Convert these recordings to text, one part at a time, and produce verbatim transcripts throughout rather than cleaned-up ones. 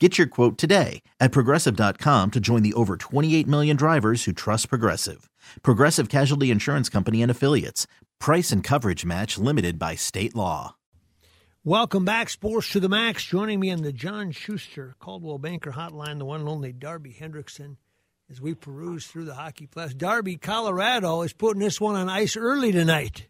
Get your quote today at Progressive dot com to join the over twenty-eight million drivers who trust Progressive. Progressive Casualty Insurance Company and Affiliates. Price and coverage match limited by state law. Welcome back, Sports to the Max. Joining me on the John Schuster Coldwell Banker Hotline, the one and only Darby Hendrickson, as we peruse through the hockey playoffs. Darby, Colorado is putting this one on ice early tonight.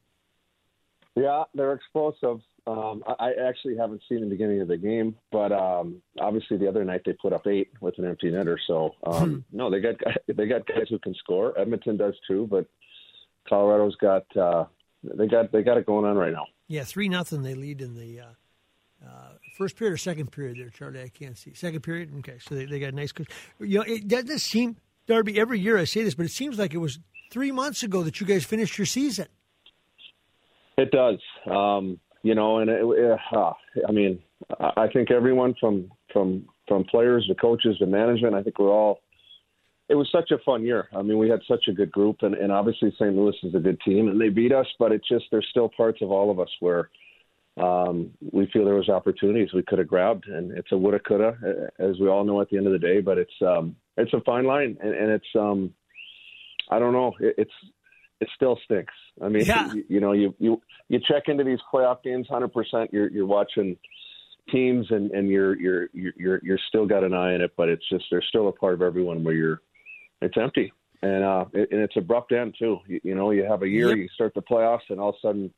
Yeah, they're explosive. Um, I actually haven't seen the beginning of the game, but um, obviously the other night they put up eight with an empty netter. So um, hmm. no, they got they got guys who can score. Edmonton does too, but Colorado's got uh, they got they got it going on right now. Yeah, three nothing they lead in the uh, uh, first period or second period there, Charlie. I can't see second period. Okay, so they, they got a nice. You know, it doesn't seem, Darby. Every year I say this, but it seems like it was three months ago that you guys finished your season. It does. Um, You know, and it, it, uh, I mean, I think everyone from, from from players to coaches to management, I think we're all – it was such a fun year. I mean, we had such a good group, and, and obviously Saint Louis is a good team, and they beat us, but it's just there's still parts of all of us where um, we feel there was opportunities we could have grabbed, and it's a woulda, coulda, as we all know at the end of the day, but it's um, it's a fine line, and, and it's um, – I don't know, it, it's – it still stinks. I mean, yeah. you, you know, you, you you check into these playoff games one hundred percent. You're you're watching teams, and, and you're you're you're you're still got an eye on it, but it's just there's still a part of everyone where you're it's empty, and uh, it, and it's abrupt end too. You, you know, you have a year, yep. You start the playoffs, and all of a sudden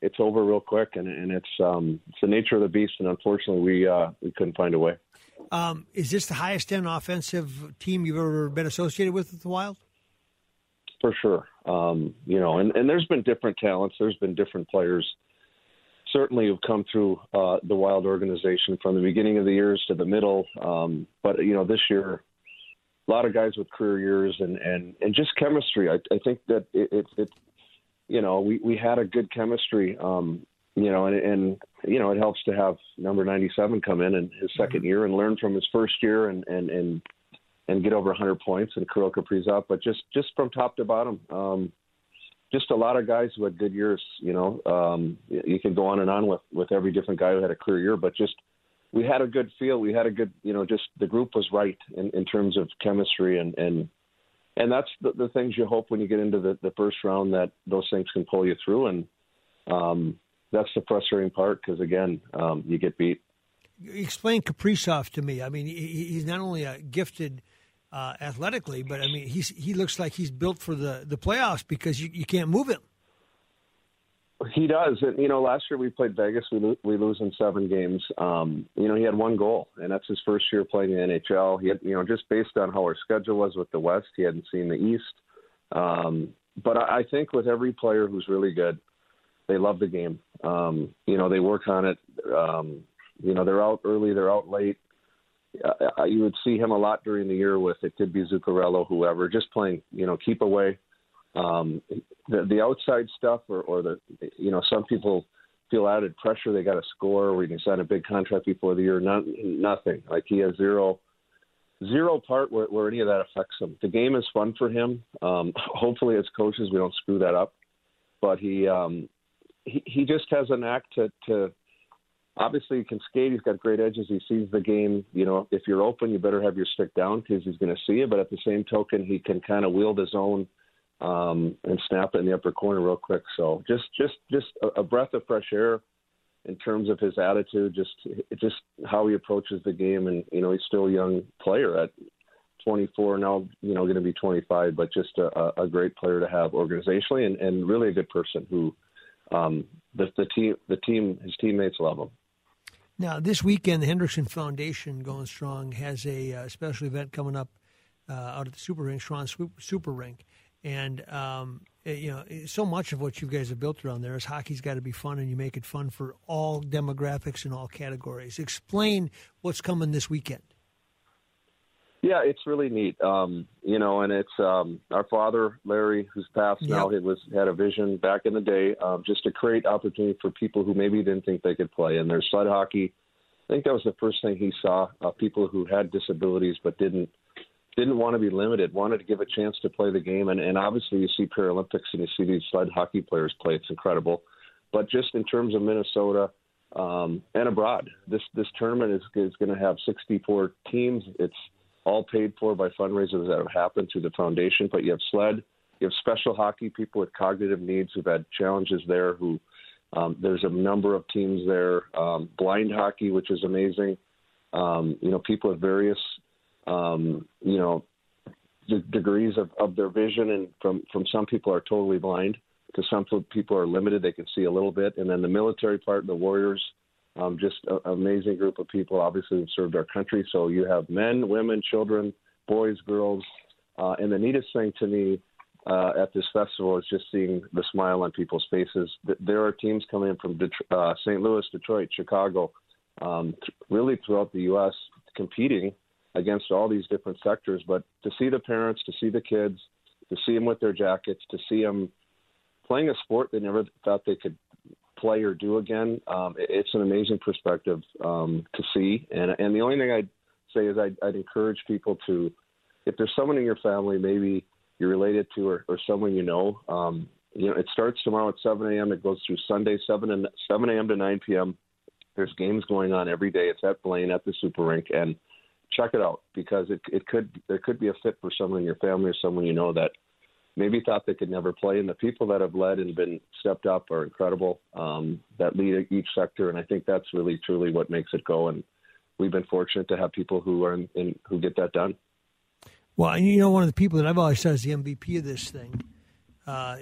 it's over real quick, and and it's um it's the nature of the beast, and unfortunately we uh, we couldn't find a way. Um, is this the highest end offensive team you've ever been associated with with the Wild? For sure. Um, you know, and, and there's been different talents. There's been different players certainly who've come through uh, the Wild organization from the beginning of the years to the middle. Um, but, you know, this year, a lot of guys with career years and, and, and just chemistry. I, I think that it, it, it you know, we, we had a good chemistry, um, you know, and, and, you know, it helps to have number ninety-seven come in in his second year and learn from his first year and, and, and, and get over one hundred points and Kirill Kaprizov, but just, just from top to bottom, um, just a lot of guys who had good years, you know, um, you can go on and on with, with every different guy who had a career year, but just, we had a good feel. We had a good, you know, just the group was right in, in terms of chemistry and, and, and that's the, the things you hope when you get into the, the first round that those things can pull you through. And um, that's the frustrating part. Cause again, um, you get beat. Explain Kaprizov to me. I mean, he, he's not only a gifted Uh, athletically, but I mean, he's he looks like he's built for the, the playoffs because you, you can't move him. He does, and you know, last year we played Vegas, we lo- we lose in seven games. Um, you know, he had one goal, and that's his first year playing in the N H L. He had, you know, just based on how our schedule was with the West, he hadn't seen the East. Um, but I, I think with every player who's really good, they love the game. Um, you know, they work on it. Um, you know, they're out early, they're out late. Uh, you would see him a lot during the year with it could be Zuccarello, whoever, just playing, you know, keep away. Um, the, the outside stuff or, or the, you know, some people feel added pressure. They got to score. We can sign a big contract before the year. Not, nothing. Like he has zero, zero part where, where any of that affects him. The game is fun for him. Um, hopefully as coaches, we don't screw that up, but he, um, he, he just has a knack to, to, obviously, he can skate. He's got great edges. He sees the game. You know, if you're open, you better have your stick down because he's going to see it. But at the same token, he can kind of wield his own um, and snap it in the upper corner real quick. So just, just, just a, a breath of fresh air. in terms of his attitude, just just how he approaches the game. And, you know, he's still a young player at twenty-four, now, you know, going to be twenty-five, but just a, a great player to have organizationally, and, and really a good person who um, the, the team, the team, his teammates love him. Now, this weekend, the Hendrickson Foundation, going strong, has a uh, special event coming up uh, out at the Super Rink, Sean's Super Rink. And, um, you know, so much of what you guys have built around there is hockey's got to be fun, and you make it fun for all demographics and all categories. Explain what's coming this weekend. Yeah, it's really neat. Um, you know, and it's um, our father, Larry, who's passed now, yep. He was had a vision back in the day uh, just to create opportunity for people who maybe didn't think they could play. And there's sled hockey. I think that was the first thing he saw, uh, people who had disabilities but didn't didn't want to be limited, wanted to give a chance to play the game. And, and obviously you see Paralympics and you see these sled hockey players play. It's incredible. But just in terms of Minnesota – um, and abroad, this this tournament is, is going to have sixty-four teams. It's all paid for by fundraisers that have happened through the foundation. But you have sled, you have special hockey, people with cognitive needs who've had challenges there, who um, there's a number of teams there, um, blind hockey, which is amazing. Um, you know, people with various, um, you know, d- degrees of, of their vision. And from, from some people are totally blind to some people are limited. They can see a little bit. And then the military part, the Warriors, Um, just an amazing group of people, obviously, who served our country. So you have men, women, children, boys, girls. Uh, and the neatest thing to me uh, at this festival is just seeing the smile on people's faces. There are teams coming in from Detroit, uh, Saint Louis, Detroit, Chicago, um, really throughout the U S, competing against all these different sectors. But to see the parents, to see the kids, to see them with their jackets, to see them playing a sport they never thought they could play or do again. Um, it's an amazing perspective um, to see. And and the only thing I'd say is I'd, I'd encourage people to, if there's someone in your family, maybe you're related to, or, or someone you know, um, you know, it starts tomorrow at seven a.m. It goes through Sunday, seven and seven a.m. to nine p.m. There's games going on every day. It's at Blaine at the Super Rink, and check it out, because it it could, there could be a fit for someone in your family or someone you know that maybe thought they could never play. And the people that have led and been stepped up are incredible, um, that lead each sector. And I think that's really, truly what makes it go. And we've been fortunate to have people who are in, in who get that done. Well, you know, one of the people that I've always said is the M V P of this thing. Uh,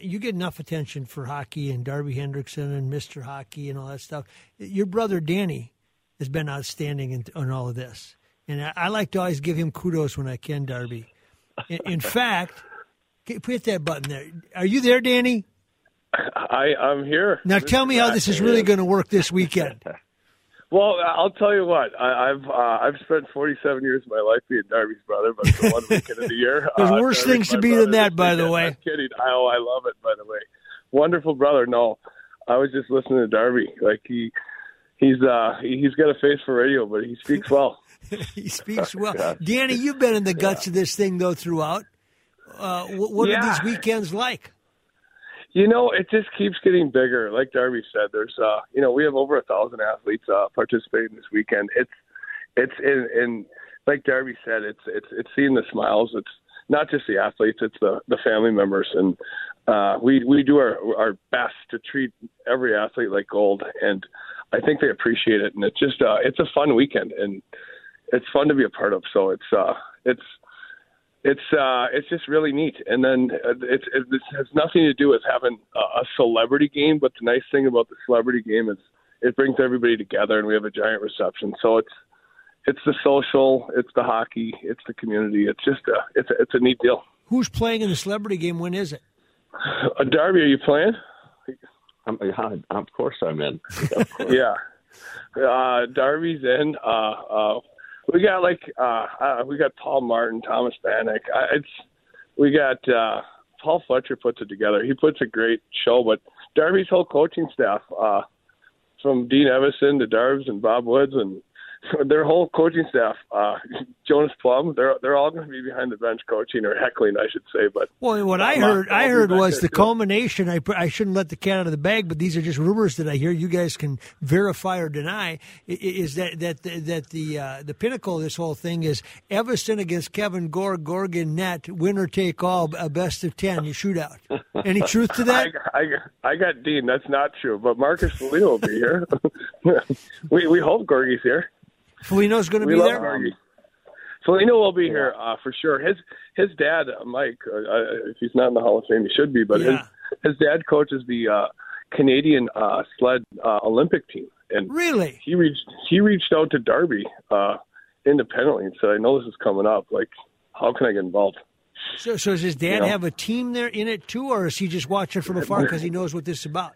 you get enough attention for hockey and Darby Hendrickson and Mister Hockey and all that stuff. Your brother, Danny, has been outstanding in, in all of this. And I, I like to always give him kudos when I can, Darby. In, in fact... Put that button there. Are you there, Danny? I, I'm here. Now tell me how this is really going to work this weekend. Well, I'll tell you what. I, I've uh, I've spent forty-seven years of my life being Darby's brother, but for one weekend of the year. There's uh, worse Darby's things to be than that, by weekend. The way. I'm kidding. Oh, I love it, by the way. Wonderful brother. No, I was just listening to Darby. Like he, he's uh, he's got a face for radio, but he speaks well. He speaks well. Oh, Danny, you've been in the guts yeah. of this thing though throughout. Uh, what yeah. are these weekends like? You know, it just keeps getting bigger. Like Darby said, there's, uh, you know, we have over a thousand athletes uh, participating this weekend. It's, it's, in, in like Darby said, it's, it's, it's seeing the smiles. It's not just the athletes; it's the, the family members, and uh, we we do our our best to treat every athlete like gold, and I think they appreciate it. And it's just, uh, it's a fun weekend, and it's fun to be a part of. So it's, uh, it's. It's uh, it's just really neat. And then it's, it has nothing to do with having a celebrity game, but the nice thing about the celebrity game is it brings everybody together, and we have a giant reception. So it's it's the social, it's the hockey, it's the community. It's just a, it's a, it's a neat deal. Who's playing in the celebrity game? When is it? Uh, Darby, are you playing? I'm, I'm, of course I'm in. Of course. Yeah. Uh, Darby's in. Uh, uh, We got like uh, uh, we got Paul Martin, Thomas Bannock. I, it's we got uh, Paul Fletcher puts it together. He puts a great show. But Darby's whole coaching staff, uh, from Dean Evison to Darbs and Bob Woods and their whole coaching staff, uh, Jonas Plum, they're they're all going to be behind the bench coaching or heckling, I should say. But well, what I heard, I heard was the culmination. I I shouldn't let the cat out of the bag, but these are just rumors that I hear. You guys can verify or deny. Is that that that the uh, the pinnacle of this whole thing is Evison against Kevin Gore, Gorgon net, winner take all, a best of ten, you shootout. Any truth to that? I, I, I got Dean. That's not true. But Marcus Lee will be here. we we hope Gorgie's here. Foligno's going to we be there. Gorgie. Foligno will be yeah. here uh, for sure. His his dad, Mike, uh, if he's not in the Hall of Fame, he should be. But yeah. his his dad coaches the uh, Canadian uh, sled uh, Olympic team, and really he reached he reached out to Darby uh, independently and said, "I know this is coming up. Like, how can I get involved?" So, so does his dad you know? have a team there in it too, or is he just watching from afar because he knows what this is about?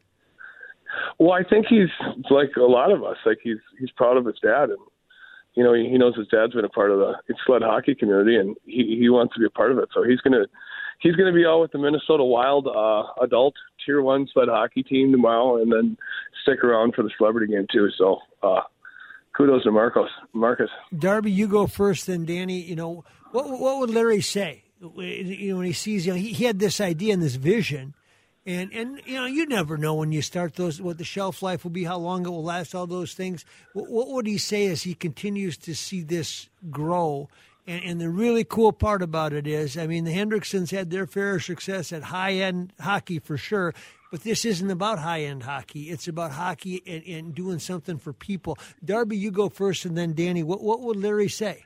Well, I think he's like a lot of us. Like he's he's proud of his dad, and you know he, he knows his dad's been a part of the sled hockey community, and he, he wants to be a part of it. So he's gonna he's gonna be out with the Minnesota Wild uh, adult Tier One sled hockey team tomorrow, and then stick around for the celebrity game too. So uh, kudos to Marcus. Marcus. Darby, you go first, then Danny. You know what? What would Larry say? You know, when he sees, you know, he, he had this idea and this vision, and, and you know, you never know when you start those, what the shelf life will be, how long it will last, all those things. What, what would he say as he continues to see this grow? And, and the really cool part about it is, I mean, the Hendricksons had their fair success at high-end hockey for sure, but this isn't about high-end hockey. It's about hockey and, and doing something for people. Darby, you go first, and then Danny. What, what would Larry say?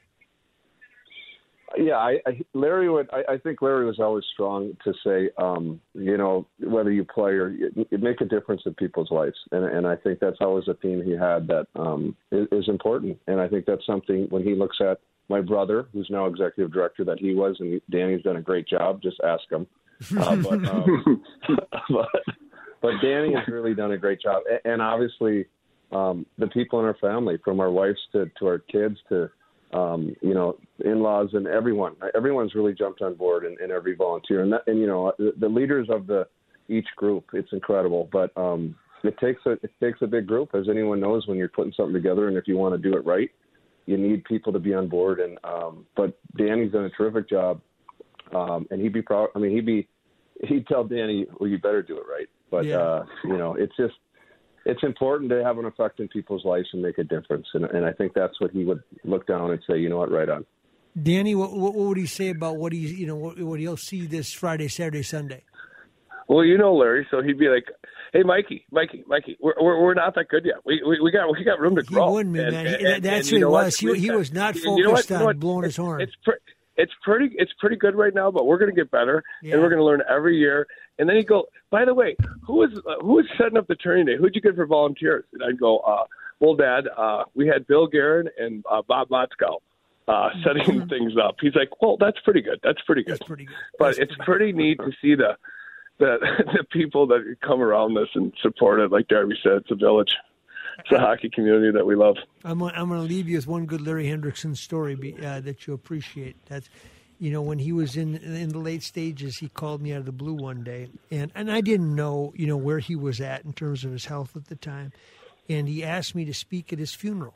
Yeah, I, I, Larry would. I, I think Larry was always strong to say, um, you know, whether you play or you, you make a difference in people's lives, and and I think that's always a theme he had that um, is, is important. And I think that's something when he looks at my brother, who's now executive director, that he was, and Danny's done a great job. Just ask him. Uh, but, um, but but Danny has really done a great job, and, and obviously um, the people in our family, from our wives to, to our kids to. Um, you know, in-laws and everyone, everyone's really jumped on board and, and every volunteer and, that, and, you know, the, the leaders of the, each group, it's incredible, but um, it takes a, it takes a big group, as anyone knows, when you're putting something together, and if you want to do it right, you need people to be on board. And, um, but Danny's done a terrific job. Um, and he'd be proud. I mean, he'd be, he'd tell Danny, well, you better do it right. But yeah. uh, you know, it's just, it's important to have an effect in people's lives and make a difference. And, and I think that's what he would look down and say, you know what, right on. Danny, what, what would he say about what he's, you know, what, what he'll see this Friday, Saturday, Sunday? Well, you know, Larry, so he'd be like, hey, Mikey, Mikey, Mikey, we're we're, we're not that good yet. We, we we got we got room to grow. He wouldn't, man. And, and, and, that's and, and, who he was. He, he was not focused you know what, on you know blowing his horn. It's pretty. It's pretty it's pretty good right now, but we're going to get better, yeah. and we're going to learn every year. And then he'd go, by the way, who was, uh, who was setting up the training day? Who'd you get for volunteers? And I'd go, uh, well, Dad, uh, we had Bill Guerin and uh, Bob Motzko uh, setting mm-hmm. things up. He's like, well, that's pretty good. That's pretty good. That's pretty good. But that's it's pretty, pretty neat to see the, the, the people that come around this and support it. Like Darby said, it's a village. It's a hockey community that we love. I'm gonna, I'm going to leave you with one good Larry Hendrickson story be, uh, that you appreciate. That's, you know, when he was in in the late stages, he called me out of the blue one day, and and I didn't know, you know, where he was at in terms of his health at the time, and he asked me to speak at his funeral.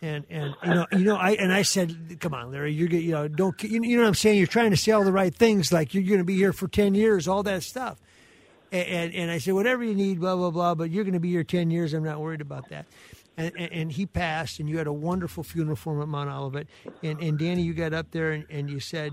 And and you know you know I and I said, come on, Larry, you're you know don't you know what I'm saying? You're trying to say all the right things, like you're going to be here for ten years, all that stuff. And, and I said, whatever you need, blah, blah, blah, but you're going to be here ten years. I'm not worried about that. And, and, and he passed, and you had a wonderful funeral for him at Mount Olivet. And, and Danny, you got up there, and, and you said,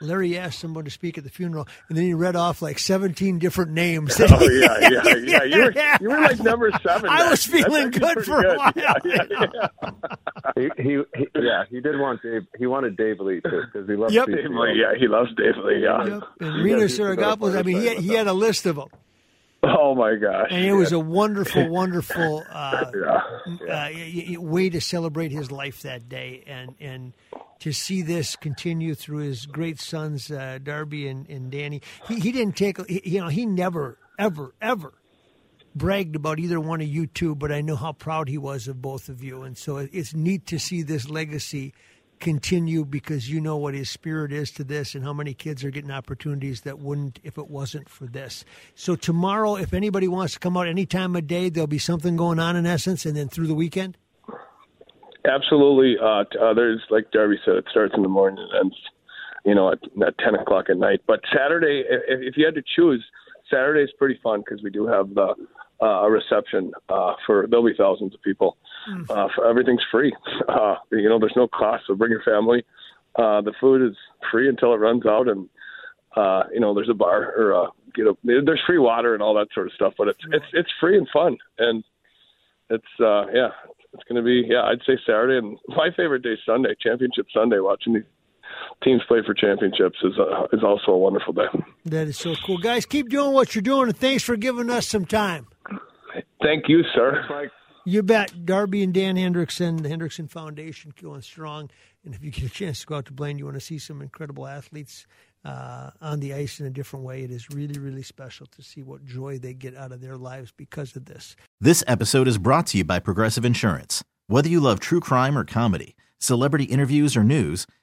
Larry asked someone to speak at the funeral, and then he read off like seventeen different names. Oh, yeah, yeah, yeah. yeah. You, were, you were like number seven. I was feeling good for good. a while. Yeah, yeah, yeah. he, he, he, yeah, he did want Dave. He wanted Dave Lee, too, because he loves yep. Dave Lee. Yeah, he loves Dave Lee, yeah. Yep. And Rena Siragopoulos, I mean, he had, he had a list of them. Oh, my gosh. And it yeah. was a wonderful, wonderful uh, yeah. Yeah. Uh, way to celebrate his life that day. And, and to see this continue through his great sons, uh, Darby and, and Danny, he, he didn't take, you know, he never, ever, ever bragged about either one of you two, but I know how proud he was of both of you. And so it's neat to see this legacy continue, because you know what his spirit is to this and how many kids are getting opportunities that wouldn't if it wasn't for this. So tomorrow, if anybody wants to come out any time of day, there'll be something going on in Essence, and then through the weekend? Absolutely. Uh, uh, there's, like Darby said, it starts in the morning and ends, you know, at, at ten o'clock at night. But Saturday, if, if you had to choose, Saturday is pretty fun because we do have the uh, a reception uh, for, there'll be thousands of people. Mm. Uh, for, everything's free. Uh, you know, there's no cost, so bring your family. Uh, the food is free until it runs out, and uh, you know, there's a bar or a, you know, there's free water and all that sort of stuff. But it's it's it's free and fun, and it's uh, yeah, it's going to be yeah. I'd say Saturday, and my favorite day is Sunday, Championship Sunday. Watching these teams play for championships is uh, is also a wonderful day. That is so cool, guys. Keep doing what you're doing, and thanks for giving us some time. Thank you, sir. Thanks, you bet. Darby and Dan Hendrickson, the Hendrickson Foundation, going strong. And if you get a chance to go out to Blaine, you want to see some incredible athletes uh, on the ice in a different way. It is really, really special to see what joy they get out of their lives because of this. This episode is brought to you by Progressive Insurance. Whether you love true crime or comedy, celebrity interviews or news,